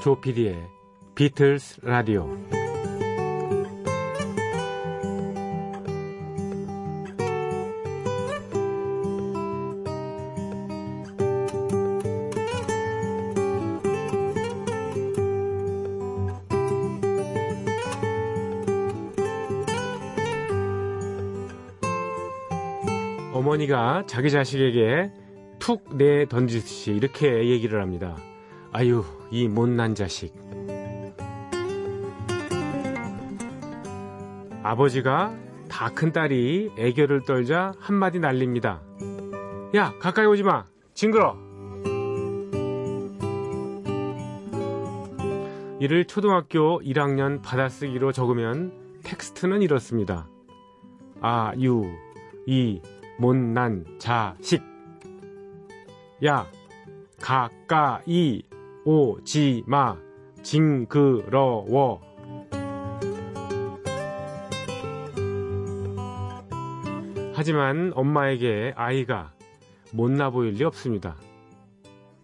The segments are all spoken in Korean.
조피디의 비틀즈 라디오. 어머니가 자기 자식에게 툭 내던지듯이 이렇게 얘기를 합니다. 아유, 이 못난 자식. 아버지가 다 큰 딸이 애교를 떨자 한마디 날립니다. 야, 가까이 오지 마. 징그러. 이를 초등학교 1학년 받아쓰기로 적으면 텍스트는 이렇습니다. 아, 유, 이, 못난 자식. 야, 가까이 오지마. 징그러워. 하지만 엄마에게 아이가 못나 보일 리 없습니다.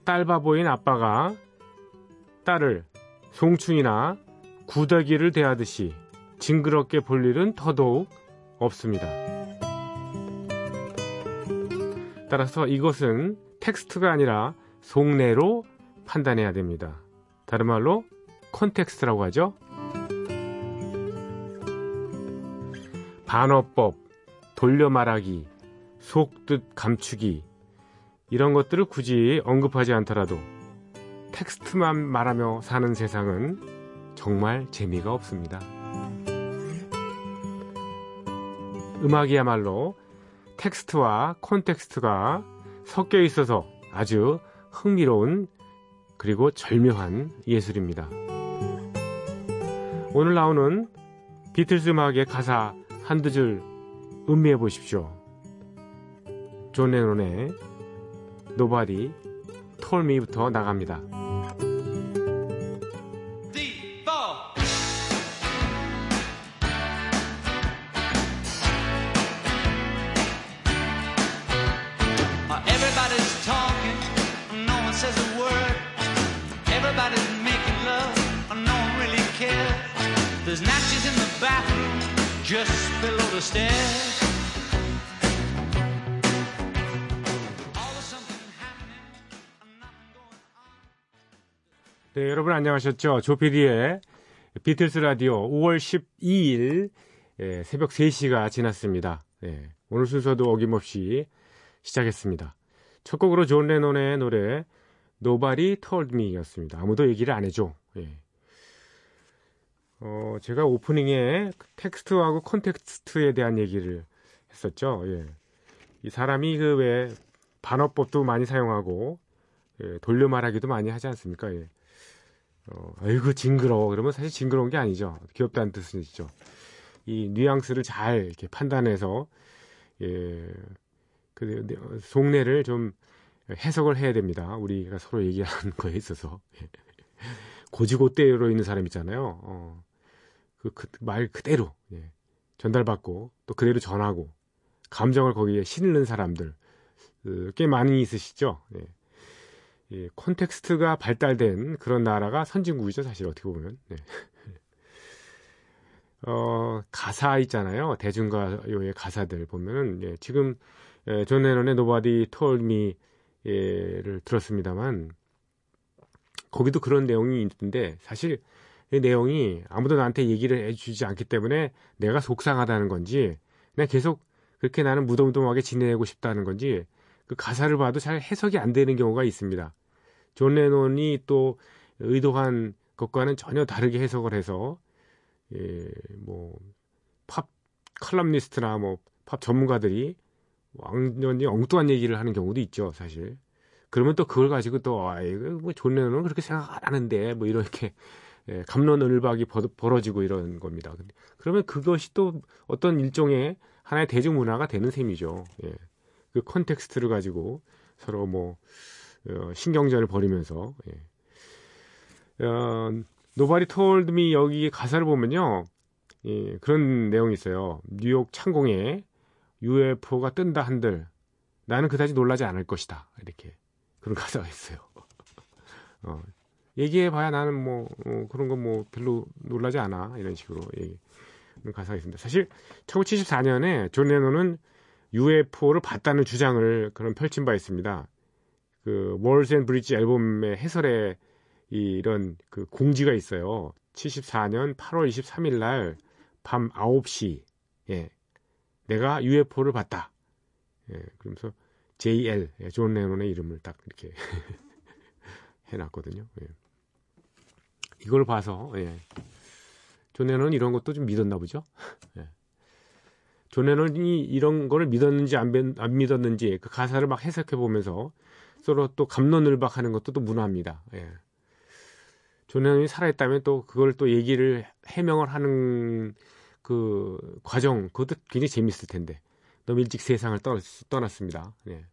딸바 보인 아빠가 딸을 송충이나 구더기를 대하듯이 징그럽게 볼 일은 더더욱 없습니다. 따라서 이것은 텍스트가 아니라 속내로 판단해야 됩니다. 다른 말로 컨텍스트라고 하죠. 반어법, 돌려 말하기, 속뜻 감추기, 이런 것들을 굳이 언급하지 않더라도 텍스트만 말하며 사는 세상은 정말 재미가 없습니다. 음악이야말로 텍스트와 콘텍스트가 섞여 있어서 아주 흥미로운 그리고 절묘한 예술입니다. 오늘 나오는 비틀즈 음악의 가사 한두 줄 음미해 보십시오. 존 레논의 Nobody Told Me부터 나갑니다. 네, 여러분 안녕하셨죠? 조피디의 비틀스 라디오 5월 12일 새벽 3시가 지났습니다. 네, 오늘 순서도 어김없이 시작했습니다. 첫 곡으로 존 레논의 노래 Nobody Told Me 였습니다. 아무도 얘기를 안 해줘. 네. 제가 오프닝에 텍스트하고 컨텍스트에 대한 얘기를 했었죠. 예. 이 사람이 그 왜 반어법도 많이 사용하고, 예, 돌려 말하기도 많이 하지 않습니까? 예. 아이고, 징그러워. 그러면 사실 징그러운 게 아니죠. 귀엽다는 뜻이죠. 이 뉘앙스를 잘 이렇게 판단해서, 예, 그 속내를 좀 해석을 해야 됩니다. 우리가 서로 얘기하는 거에 있어서. 예. 고지고대로 있는 사람 있잖아요. 그 말 그대로, 예, 전달받고 또 그대로 전하고 감정을 거기에 실는 사람들 꽤 많이 있으시죠. 예. 예, 콘텍스트가 발달된 그런 나라가 선진국이죠, 사실 어떻게 보면. 예. 가사 있잖아요. 대중가요의 가사들 보면은, 예, 지금, 예, 존 레논의 Nobody Told Me를 들었습니다만, 거기도 그런 내용이 있는데, 사실 이 내용이 아무도 나한테 얘기를 해주지 않기 때문에 내가 속상하다는 건지, 그냥 계속 그렇게 나는 무덤덤하게 지내고 싶다는 건지, 그 가사를 봐도 잘 해석이 안 되는 경우가 있습니다. 존 레논이 또 의도한 것과는 전혀 다르게 해석을 해서, 예, 뭐 팝 칼럼니스트나 뭐 팝 전문가들이 완전히 엉뚱한 얘기를 하는 경우도 있죠, 사실. 그러면 또 그걸 가지고 또, 아, 이거 뭐 존 레논은 그렇게 생각 안 하는데, 뭐 이렇게, 예, 갑론을박이 벌어지고 이런 겁니다. 그러면 그것이 또 어떤 일종의 하나의 대중문화가 되는 셈이죠. 예. 그 컨텍스트를 가지고 서로 뭐, 신경전을 벌이면서, 예. Nobody Told Me 여기 가사를 보면요, 예, 그런 내용이 있어요. 뉴욕 창공에 UFO가 뜬다 한들 나는 그다지 놀라지 않을 것이다. 이렇게. 그런 가사가 있어요. 얘기해봐야 나는 뭐 그런 거 뭐 별로 놀라지 않아 이런 식으로 가사가 있습니다. 사실 1974년에 존 레논은 UFO를 봤다는 주장을 그런 펼친 바 있습니다. 그 월즈 앤 브릿지 앨범의 해설에 이런 그 공지가 있어요. 74년 8월 23일 날 밤 9시 예. 내가 UFO를 봤다. 예. 그러면서 JL 예. 존 레논의 이름을 딱 이렇게 해놨거든요. 예. 이걸 봐서 예. 존 레논은 이런 것도 좀 믿었나 보죠. 예. 존 레논이 이런 거를 믿었는지 안 믿었는지 그 가사를 막 해석해 보면서 서로 또 갑론을박하는 것도 또 문화입니다. 예. 존 레논이 살아있다면 또 그걸 또 얘기를 해명을 하는 그 과정 그것도 굉장히 재밌을 텐데 너무 일찍 세상을 떠났습니다. 예.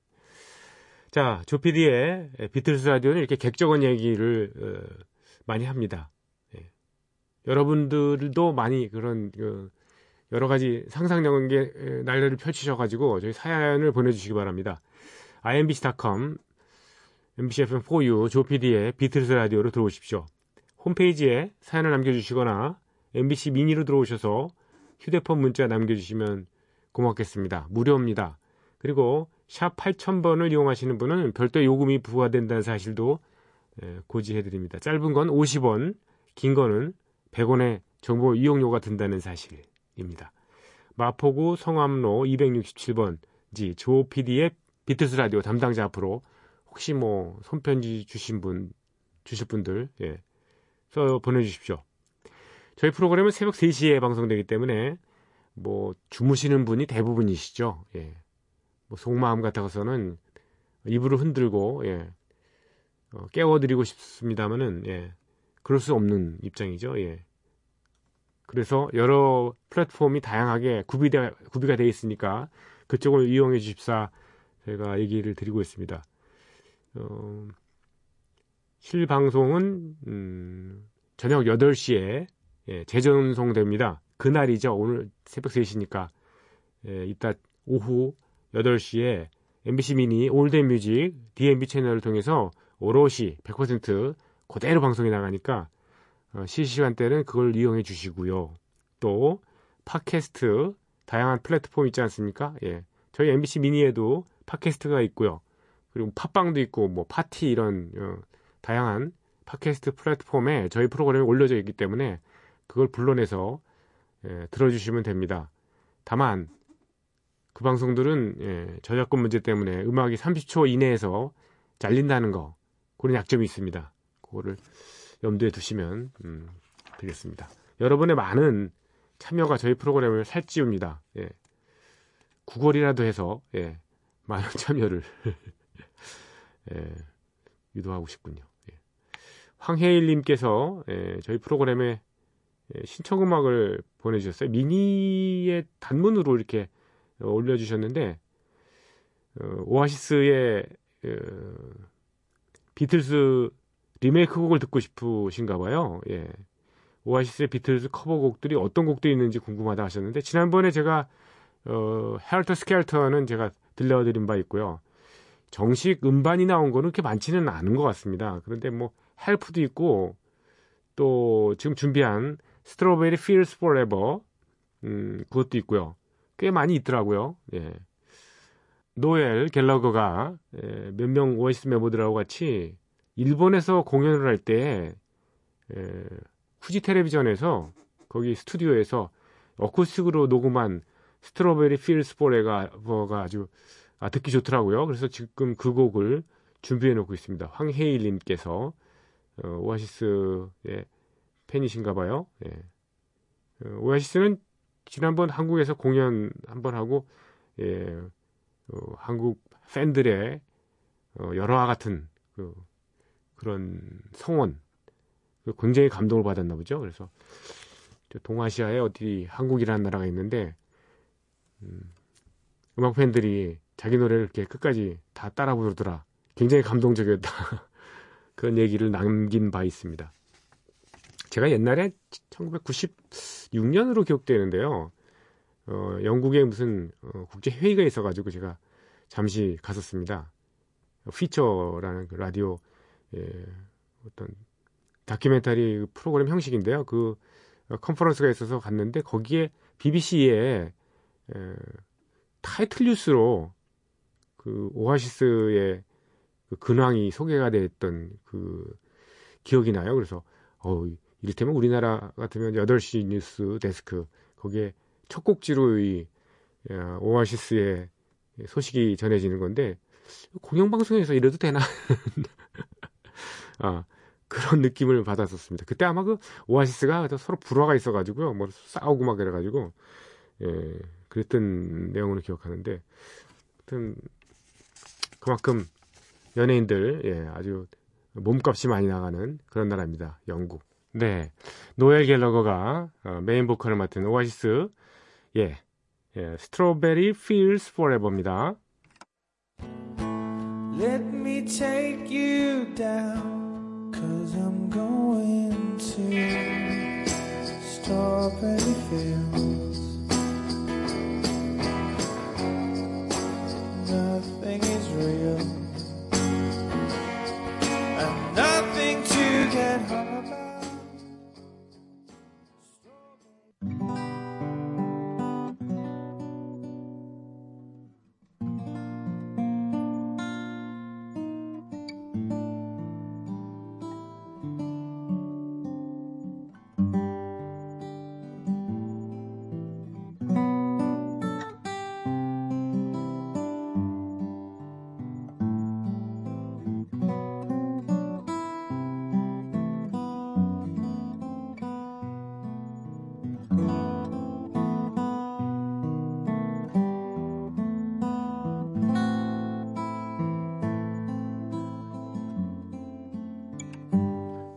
자, 조피디의 비틀스 라디오는 이렇게 객적인 얘기를 많이 합니다. 예. 여러분들도 많이 그런 여러 가지 상상력의 날개를 펼치셔가지고 저희 사연을 보내주시기 바랍니다. imbc.com, mbcfm4u, 조피디의 비틀스 라디오로 들어오십시오. 홈페이지에 사연을 남겨주시거나 MBC 미니로 들어오셔서 휴대폰 문자 남겨주시면 고맙겠습니다. 무료입니다. 그리고 샵 8000번을 이용하시는 분은 별도의 요금이 부과된다는 사실도 고지해드립니다. 짧은 건 50원, 긴 거는 100원의 정보 이용료가 든다는 사실입니다. 마포구 성암로 267번지 조PD의 비틀스 라디오 담당자 앞으로 혹시 뭐 손편지 주실 분들 예, 써 보내주십시오. 저희 프로그램은 새벽 3시에 방송되기 때문에 뭐 주무시는 분이 대부분이시죠. 예. 뭐 속마음 같아서는 이불을 흔들고 예. 깨워드리고 싶습니다만은 예. 그럴 수 없는 입장이죠. 예. 그래서 여러 플랫폼이 다양하게 구비가 돼 있으니까 그쪽을 이용해 주십사 제가 얘기를 드리고 있습니다. 실방송은 저녁 8시에 예, 재전송됩니다. 그날이죠. 오늘 새벽 3시니까 예, 이따 오후 8시에 MBC 미니 올드뮤직 DMB 채널을 통해서 오롯이 100% 그대로 방송이 나가니까 실시간대는 그걸 이용해 주시고요. 또 팟캐스트 다양한 플랫폼 있지 않습니까? 예, 저희 MBC 미니에도 팟캐스트가 있고요. 그리고 팟빵도 있고 뭐 파티 이런 다양한 팟캐스트 플랫폼에 저희 프로그램이 올려져 있기 때문에 그걸 불러내서 예, 들어주시면 됩니다. 다만 그 방송들은 예, 저작권 문제 때문에 음악이 30초 이내에서 잘린다는 거 그런 약점이 있습니다. 그거를 염두에 두시면 되겠습니다. 여러분의 많은 참여가 저희 프로그램을 살찌웁니다. 예. 구걸이라도 해서 예, 많은 참여를 예, 유도하고 싶군요. 예. 황혜일님께서 예, 저희 프로그램에 신청음악을 보내주셨어요. 미니의 단문으로 이렇게 올려주셨는데 오아시스의 비틀스 리메이크 곡을 듣고 싶으신가 봐요. 예. 오아시스의 비틀스 커버곡들이 어떤 곡들이 있는지 궁금하다 하셨는데 지난번에 제가 헬터 스켈터는 제가 들려드린 바 있고요. 정식 음반이 나온 거는 그렇게 많지는 않은 것 같습니다. 그런데 뭐 헬프도 있고 또 지금 준비한 스트로베리 필스 포레버 그것도 있고요. 꽤 많이 있더라고요. 예. 노엘 갤러거가 예, 몇 명 오아시스 멤버들하고 같이 일본에서 공연을 할 때 예, 후지 텔레비전에서 거기 스튜디오에서 어쿠스틱으로 녹음한 스트로베리 필스 포레버가 아주 듣기 좋더라고요. 그래서 지금 그 곡을 준비해 놓고 있습니다. 황혜일 님께서 오아시스의 팬이신가 봐요. 예. 오아시스는 지난번 한국에서 공연 한번 하고 예. 한국 팬들의 열화와 같은 그런 성원 굉장히 감동을 받았나 보죠. 그래서 동아시아에 어디 한국이라는 나라가 있는데 음악 팬들이 자기 노래를 이렇게 끝까지 다 따라 부르더라. 굉장히 감동적이었다. 그런 얘기를 남긴 바 있습니다. 제가 옛날에 1996년으로 기억되는데요. 영국에 무슨 국제회의가 있어가지고 제가 잠시 갔었습니다. 피처라는 그 라디오 예, 어떤 다큐멘터리 프로그램 형식인데요. 그 컨퍼런스가 있어서 갔는데 거기에 BBC에 타이틀 뉴스로 그 오아시스의 그 근황이 소개가 됐던 그 기억이 나요. 그래서 이를테면 우리나라 같으면 8시 뉴스 데스크 거기에 첫 곡지로 이 오아시스의 소식이 전해지는 건데 공영방송에서 이래도 되나? 그런 느낌을 받았었습니다. 그때 아마 그 오아시스가 서로 불화가 있어가지고요. 뭐 싸우고 막 그래가지고 그랬던 내용으로 기억하는데 하여튼 그만큼 연예인들 아주 몸값이 많이 나가는 그런 나라입니다. 영국. 네, 노엘 갤러거가 메인 보컬을 맡은 오아시스 스트로베리 Feels Forever입니다. Let me take you down cause I'm going to strawberry fields. Nothing is real and nothing to get home.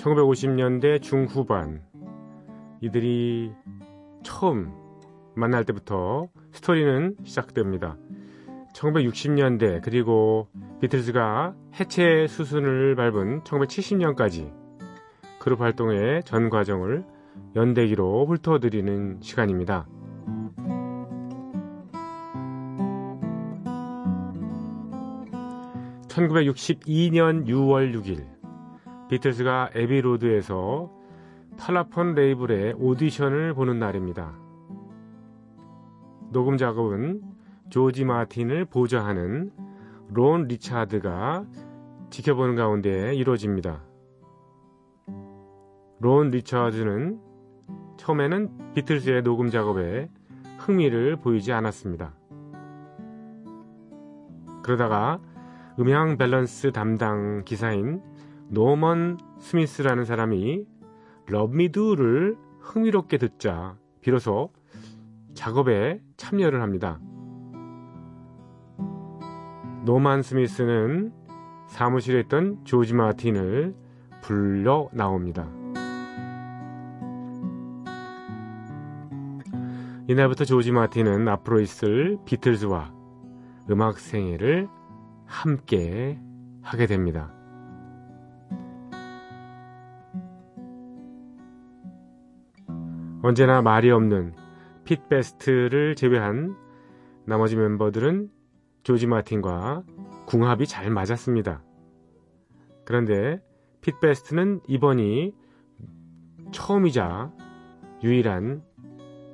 1950년대 중후반 이들이 처음 만날 때부터 스토리는 시작됩니다. 1960년대 그리고 비틀즈가 해체 수순을 밟은 1970년까지 그룹 활동의 전 과정을 연대기로 훑어드리는 시간입니다. (1962년 6월 6일) 비틀즈가 에비로드에서 팔라폰 레이블의 오디션을 보는 날입니다. 녹음 작업은 조지 마틴을 보좌하는 론 리차드가 지켜보는 가운데 이루어집니다. 론 리차드는 처음에는 비틀즈의 녹음 작업에 흥미를 보이지 않았습니다. 그러다가 음향 밸런스 담당 기사인 노먼 스미스라는 사람이 Love Me Do를 흥미롭게 듣자 비로소 작업에 참여를 합니다. 노먼 스미스는 사무실에 있던 조지 마틴을 불러 나옵니다. 이날부터 조지 마틴은 앞으로 있을 비틀즈와 음악 생애를 함께 하게 됩니다. 언제나 말이 없는 피트 베스트를 제외한 나머지 멤버들은 조지 마틴과 궁합이 잘 맞았습니다. 그런데 피트 베스트는 이번이 처음이자 유일한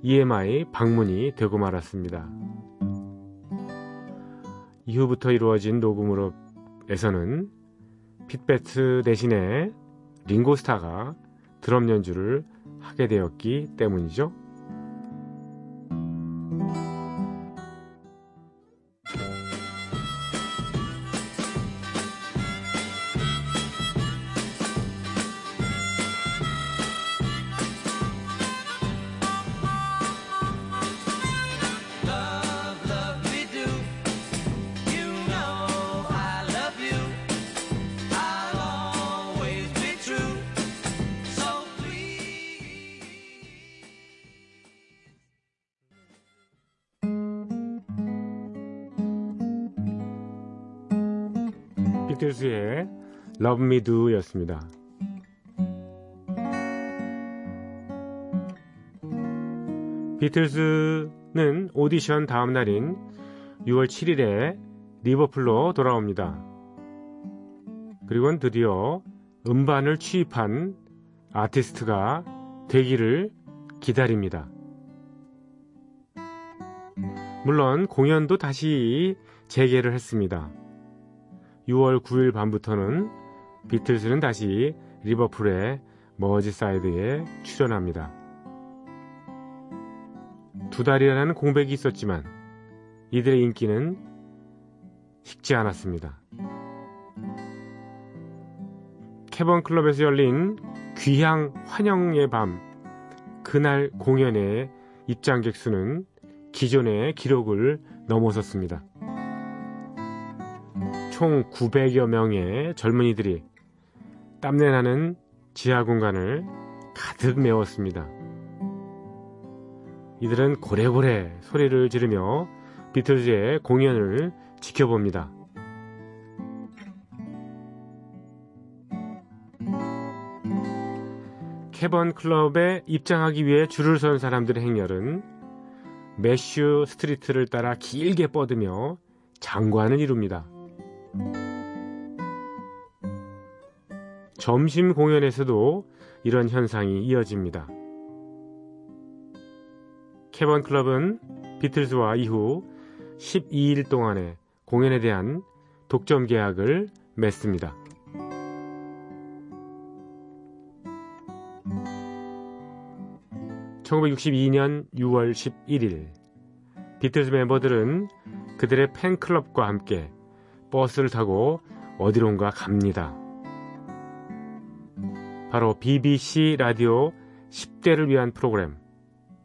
EMI 방문이 되고 말았습니다. 이후부터 이루어진 녹음으로에서는 피트 베스트 대신에 링고스타가 드럼 연주를 하게 되었기 때문이죠. 비틀즈의 Love Me Do 였습니다. 비틀즈는 오디션 다음 날인 6월 7일에 리버풀로 돌아옵니다. 그리고는 드디어 음반을 취입한 아티스트가 되기를 기다립니다. 물론 공연도 다시 재개를 했습니다. 6월 9일 밤부터는 비틀즈는 다시 리버풀의 머지사이드에 출연합니다. 2달이라는 공백이 있었지만 이들의 인기는 식지 않았습니다. 캐번 클럽에서 열린 귀향 환영의 밤, 그날 공연의 입장객 수는 기존의 기록을 넘어섰습니다. 총 900여 명의 젊은이들이 땀내나는 지하 공간을 가득 메웠습니다. 이들은 고래고래 소리를 지르며 비틀즈의 공연을 지켜봅니다. 캐번 클럽에 입장하기 위해 줄을 선 사람들의 행렬은 매슈 스트리트를 따라 길게 뻗으며 장관을 이룹니다. 점심 공연에서도 이런 현상이 이어집니다. 캐번 클럽은 비틀즈와 이후 12일 동안의 공연에 대한 독점 계약을 맺습니다. (1962년 6월 11일 비틀즈 멤버들은 그들의 팬클럽과 함께 버스를 타고 어디론가 갑니다. 바로 BBC 라디오 10대를 위한 프로그램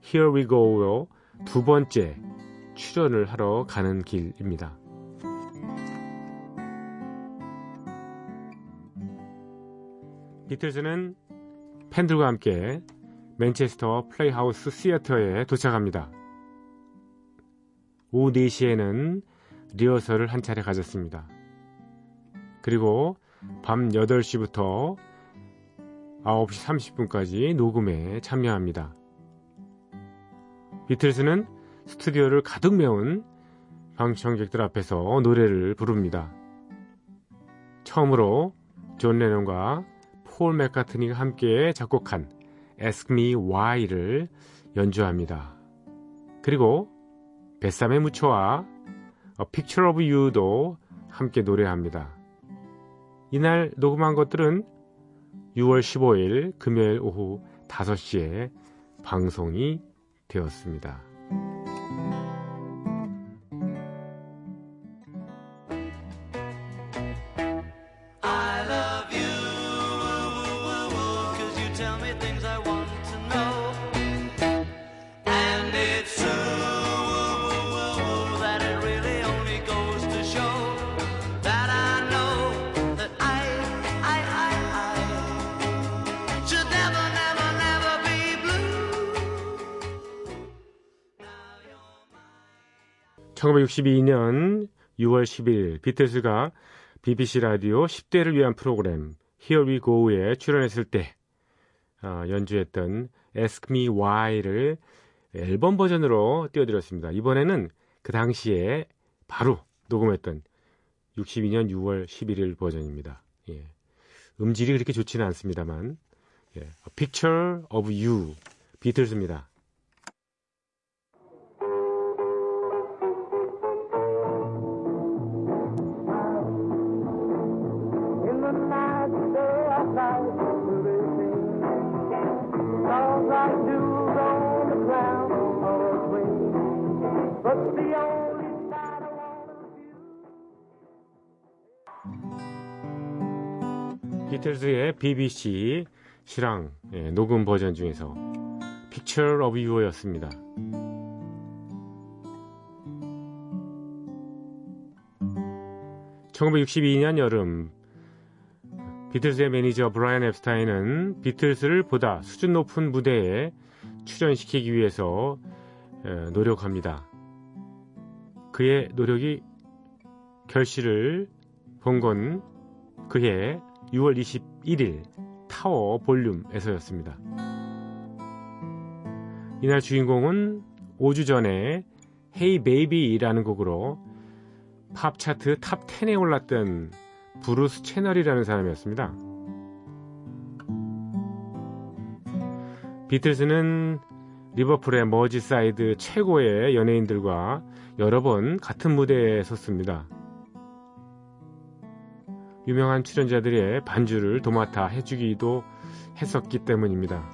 Here We Go로 두 번째 출연을 하러 가는 길입니다. 비틀즈는 팬들과 함께 맨체스터 플레이하우스 시어터에 도착합니다. 오후 4시에는 리허설을 한 차례 가졌습니다. 그리고 밤 8시부터 9시 30분까지 녹음에 참여합니다. 비틀즈는 스튜디오를 가득 메운 방청객들 앞에서 노래를 부릅니다. 처음으로 존 레논과 폴 맥카트니가 함께 작곡한 Ask Me Why를 연주합니다. 그리고 뱃삼의 무초와 A Picture of You도 함께 노래합니다. 이날 녹음한 것들은 6월 15일 금요일 오후 5시에 방송이 되었습니다. (1962년 6월 10일 비틀즈가 BBC 라디오 10대를 위한 프로그램 Here We Go에 출연했을 때 연주했던 Ask Me Why를 앨범 버전으로 띄워드렸습니다. 이번에는 그 당시에 바로 녹음했던 62년 6월 11일 버전입니다. 예. 음질이 그렇게 좋지는 않습니다만 예. A Picture of You 비틀즈입니다. 비틀즈의 BBC 실황 녹음 버전 중에서 Picture of You 였습니다. (1962년) 여름 비틀즈의 매니저 브라이언 앱스타인은 비틀즈를 보다 수준 높은 무대에 출연시키기 위해서 노력합니다. 그의 노력이 결실을 본 건 그해 6월 21일 타워 볼륨에서였습니다. 이날 주인공은 5주 전에 Hey Baby라는 곡으로 팝 차트 탑 10에 올랐던 브루스 채널이라는 사람이었습니다. 비틀즈는 리버풀의 머지사이드 최고의 연예인들과 여러 번 같은 무대에 섰습니다. 유명한 출연자들의 반주를 도맡아 해주기도 했었기 때문입니다.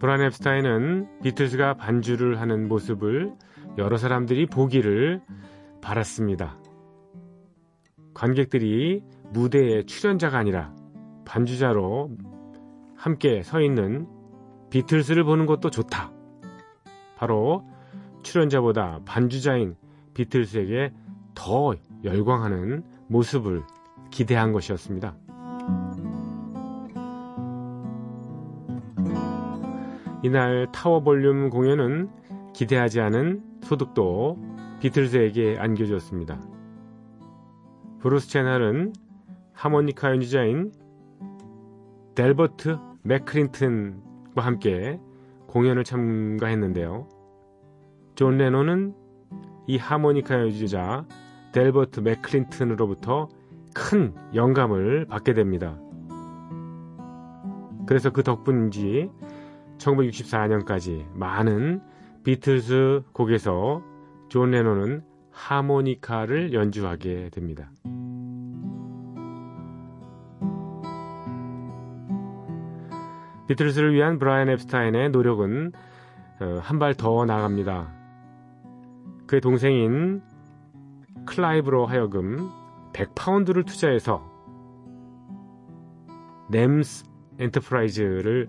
브라이언 앱스타인은 비틀즈가 반주를 하는 모습을 여러 사람들이 보기를 바랐습니다. 관객들이 무대의 출연자가 아니라 반주자로 함께 서 있는 비틀즈를 보는 것도 좋다. 바로 출연자보다 반주자인 비틀즈에게 더 열광하는 모습을 기대한 것이었습니다. 이날 타워 볼륨 공연은 기대하지 않은 소득도 비틀즈에게 안겨주었습니다. 브루스 채널은 하모니카 연주자인 델버트 맥클린턴과 함께 공연을 참가했는데요. 존 레논은 이 하모니카 연주자 델버트 맥클린턴으로부터 큰 영감을 받게 됩니다. 그래서 그 덕분인지 1964년까지 많은 비틀즈 곡에서 존 레논은 하모니카를 연주하게 됩니다. 비틀즈를 위한 브라이언 앱스타인의 노력은 한 발 더 나아갑니다. 그의 동생인 클라이브로 하여금 100파운드를 투자해서 넴스 엔터프라이즈를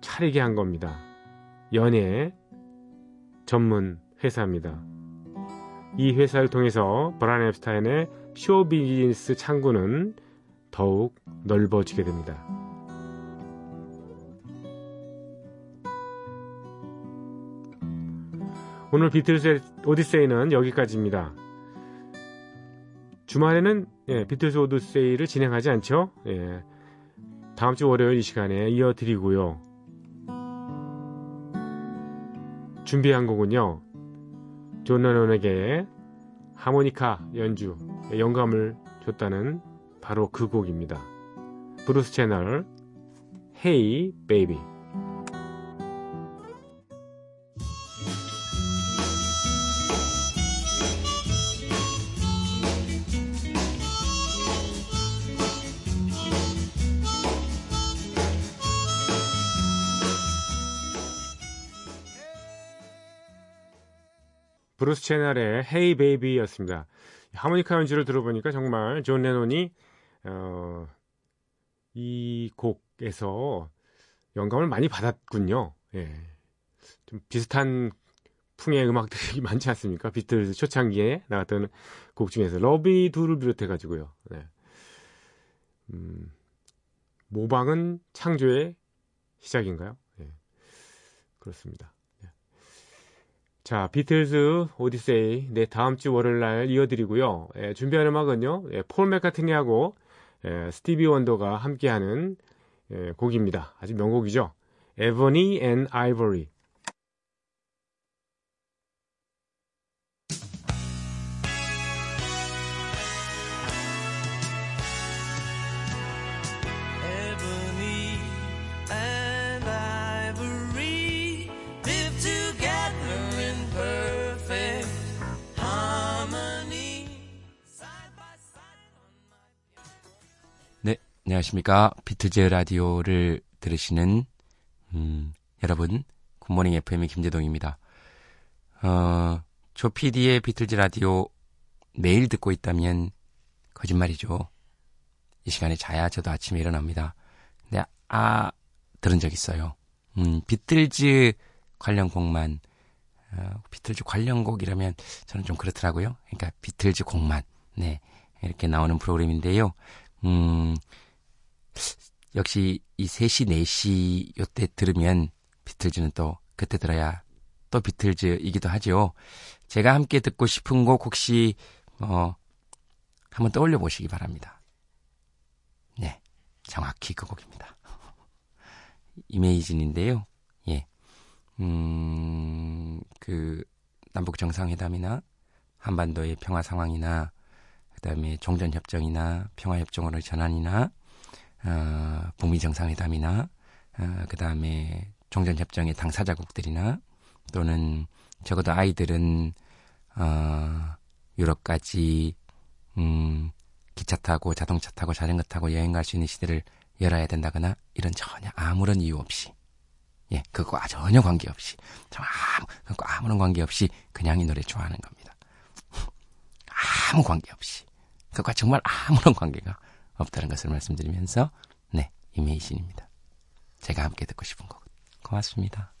차리게 한 겁니다. 연예 전문 회사입니다. 이 회사를 통해서 브라이언 앱스타인의 쇼비즈니스 창구는 더욱 넓어지게 됩니다. 오늘 비틀즈의 오디세이는 여기까지입니다. 주말에는 비틀즈 오디세이를 진행하지 않죠? 다음 주 월요일 이 시간에 이어드리고요. 준비한 곡은요, 존 레논에게 하모니카 연주 영감을 줬다는 바로 그 곡입니다. 브루스 채널 Hey Baby. 브루스 채널의 Hey Baby 였습니다. 하모니카 연주를 들어보니까 정말 존 레논이 이 곡에서 영감을 많이 받았군요. 예. 좀 비슷한 풍의 음악들이 많지 않습니까? 비틀즈 초창기에 나왔던 곡 중에서 Love Me Do를 비롯해가지고요. 예. 모방은 창조의 시작인가요? 예. 그렇습니다. 자, 비틀즈 오디세이 다음 주 월요일 날 이어드리고요. 준비한 음악은요, 폴 맥카트니하고 스티비 원더가 함께하는 곡입니다. 아주 명곡이죠. Ebony and Ivory. 안녕하십니까. 비틀즈 라디오를 들으시는 여러분, 굿모닝 FM의 김재동입니다. 조 PD의 비틀즈 라디오 매일 듣고 있다면 거짓말이죠. 이 시간에 자야 저도 아침에 일어납니다. 근데 들은 적 있어요. 비틀즈 관련 곡만, 비틀즈 관련 곡이라면 저는 좀 그렇더라고요. 그러니까 비틀즈 곡만, 네, 이렇게 나오는 프로그램인데요. 역시 이 3시, 4시 요때 들으면 비틀즈는 또 그때 들어야 또 비틀즈이기도 하죠. 제가 함께 듣고 싶은 곡 혹시 한번 떠올려 보시기 바랍니다. 네, 정확히 그 곡입니다. 이메이진인데요. 예, 그 남북 정상회담이나 한반도의 평화 상황이나 그다음에 종전협정이나 평화협정으로의 전환이나 북미 정상회담이나 그다음에 종전협정의 당사자국들이나 또는 적어도 아이들은 유럽까지 기차 타고 자동차 타고 자전거 타고 여행 갈 수 있는 시대를 열어야 된다거나 이런 전혀 아무런 이유 없이, 예, 그거와 전혀 관계없이, 그거와 아무런 관계없이 그냥 이 노래 좋아하는 겁니다. 아무 관계없이, 그거와 정말 아무런 관계가 없다는 것을 말씀드리면서, 네, 이메이신입니다. 제가 함께 듣고 싶은 곡. 고맙습니다.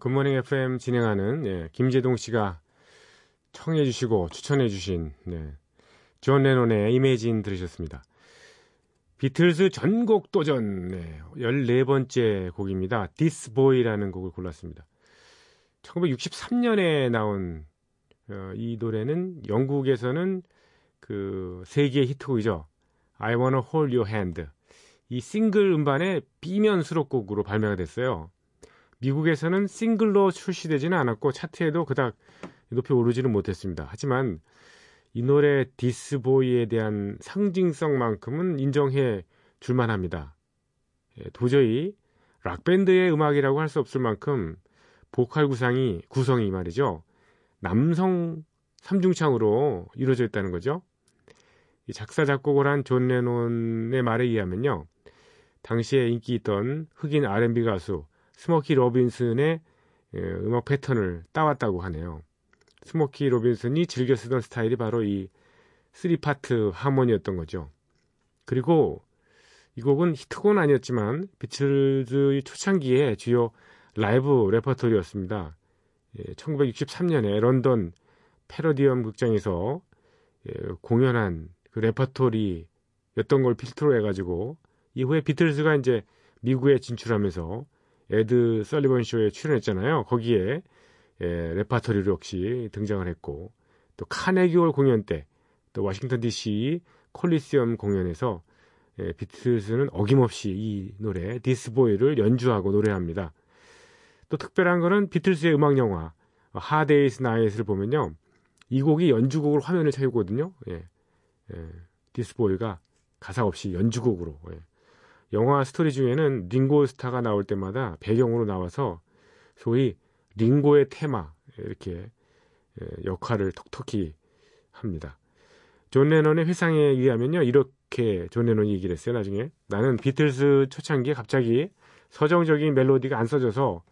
굿모닝 FM 진행하는, 예, 김재동 씨가 청해 주시고 추천해 주신, 네, 존 레논의 Imagine 들으셨습니다. 비틀즈 전곡 도전, 네, 14번째 곡입니다. This Boy라는 곡을 골랐습니다. 1963년에 나온 이 노래는 영국에서는 그 세기의 히트곡이죠. I Wanna Hold Your Hand, 이 싱글 음반의 B면 수록곡으로 발매가 됐어요. 미국에서는 싱글로 출시되지는 않았고 차트에도 그닥 높이 오르지는 못했습니다. 하지만 이 노래 디스보이에 대한 상징성만큼은 인정해 줄만 합니다. 도저히 락밴드의 음악이라고 할 수 없을 만큼 보컬 구성이 말이죠, 남성 3중창으로 이루어져 있다는 거죠. 이 작사 작곡을 한 존 레논의 말에 의하면요, 당시에 인기 있던 흑인 R&B 가수 스모키 로빈슨의 음악 패턴을 따왔다고 하네요. 스모키 로빈슨이 즐겨 쓰던 스타일이 바로 이 3파트 하모니였던 거죠. 그리고 이 곡은 히트곡은 아니었지만 비틀즈의 초창기에 주요 라이브 레퍼토리였습니다. 1963년에 런던 패러디엄 극장에서 공연한 그 레퍼토리였던 걸 필두로 해가지고 이후에 비틀즈가 이제 미국에 진출하면서 에드 설리번 쇼에 출연했잖아요. 거기에, 예, 레퍼토리로 역시 등장을 했고, 또 카네기홀 공연 때, 또 워싱턴 DC 콜리시움 공연에서, 예, 비틀즈는 어김없이 이 노래 This Boy를 연주하고 노래합니다. 또 특별한 거는 비틀즈의 음악 영화 Hard Day's Night을 보면요, 이 곡이 연주곡으로 화면을 채우거든요. 예, 예, This Boy가 가사 없이 연주곡으로, 예, 영화 스토리 중에는 링고 스타가 나올 때마다 배경으로 나와서 소위 링고의 테마, 이렇게 역할을 톡톡히 합니다. 존 레논의 회상에 의하면요, 이렇게 존 레논이 얘기를 했어요. 나중에 나는 비틀즈 초창기에 갑자기 서정적인 멜로디가 안 써져서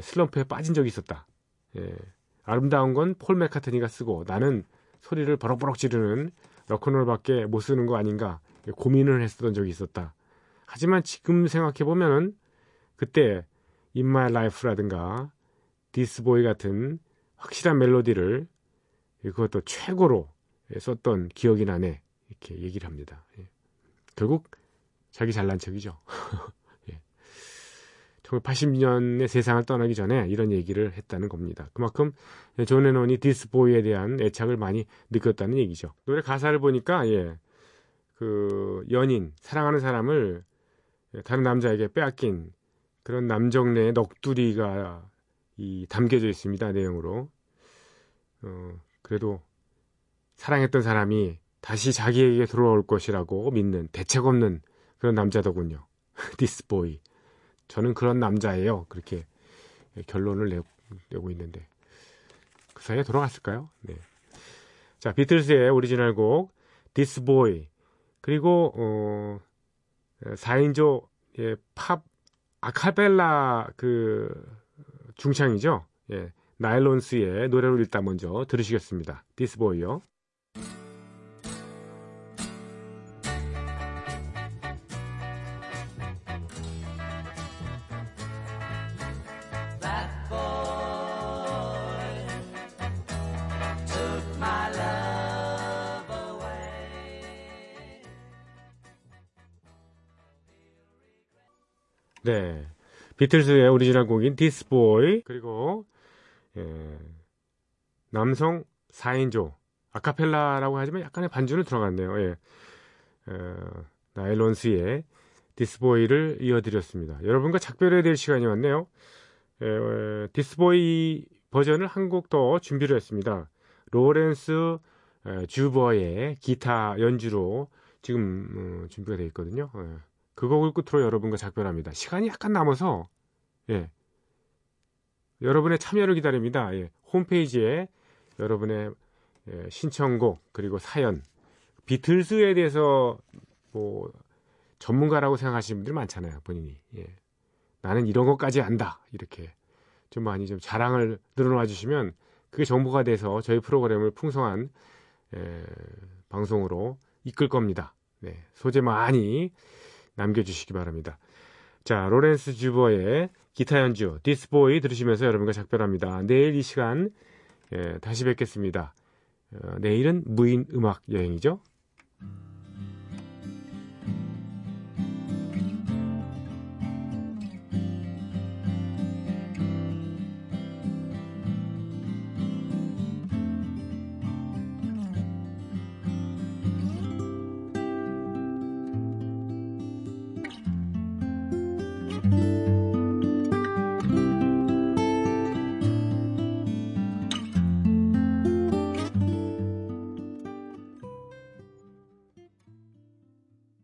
슬럼프에 빠진 적이 있었다. 아름다운 건 폴 맥카트니가 쓰고 나는 소리를 버럭버럭 지르는 락큰롤밖에 못 쓰는 거 아닌가 고민을 했었던 적이 있었다. 하지만 지금 생각해보면은 그때 In My Life라든가 This Boy 같은 확실한 멜로디를 그것도 최고로 썼던 기억이 나네, 이렇게 얘기를 합니다. 예. 결국 자기 잘난 척이죠. 예. 1980년에 세상을 떠나기 전에 이런 얘기를 했다는 겁니다. 그만큼 존 레논이 This Boy에 대한 애착을 많이 느꼈다는 얘기죠. 노래 가사를 보니까, 예, 그 연인, 사랑하는 사람을 다른 남자에게 빼앗긴 그런 남정네의 넋두리가 담겨져 있습니다. 내용으로. 그래도 사랑했던 사람이 다시 자기에게 돌아올 것이라고 믿는 대책 없는 그런 남자더군요. This boy. 저는 그런 남자예요. 그렇게 결론을 내고 있는데 그 사이에 돌아갔을까요? 네. 자, 비틀스의 오리지널 곡 This boy. 그리고 4인조, 예, 팝 아카펠라 그 중창이죠. 예, 나일론스의 노래로 일단 먼저 들으시겠습니다. This Boy요. 네, 비틀즈의 오리지널 곡인 This Boy, 그리고 남성 4인조 아카펠라라고 하지만 약간의 반주는 들어갔네요. 예. 나일론스의 This Boy를 이어드렸습니다. 여러분과 작별해야 될 시간이 왔네요. This Boy 버전을 한 곡 더 준비를 했습니다. 로렌스 주버의 기타 연주로 지금 준비가 되어 있거든요. 그 곡을 끝으로 여러분과 작별합니다. 시간이 약간 남아서 여러분의 참여를 기다립니다. 홈페이지에 여러분의 신청곡 그리고 사연, 비틀즈에 대해서 뭐 전문가라고 생각하시는 분들 많잖아요. 본인이 나는 이런 것까지 안다 이렇게 좀 많이 좀 자랑을 늘어놔 주시면 그게 정보가 돼서 저희 프로그램을 풍성한 방송으로 이끌 겁니다. 네, 소재 많이 남겨주시기 바랍니다. 자, 로렌스 주버의 기타 연주 This Boy 들으시면서 여러분과 작별합니다. 내일 이 시간 다시 뵙겠습니다. 내일은 무인 음악 여행이죠.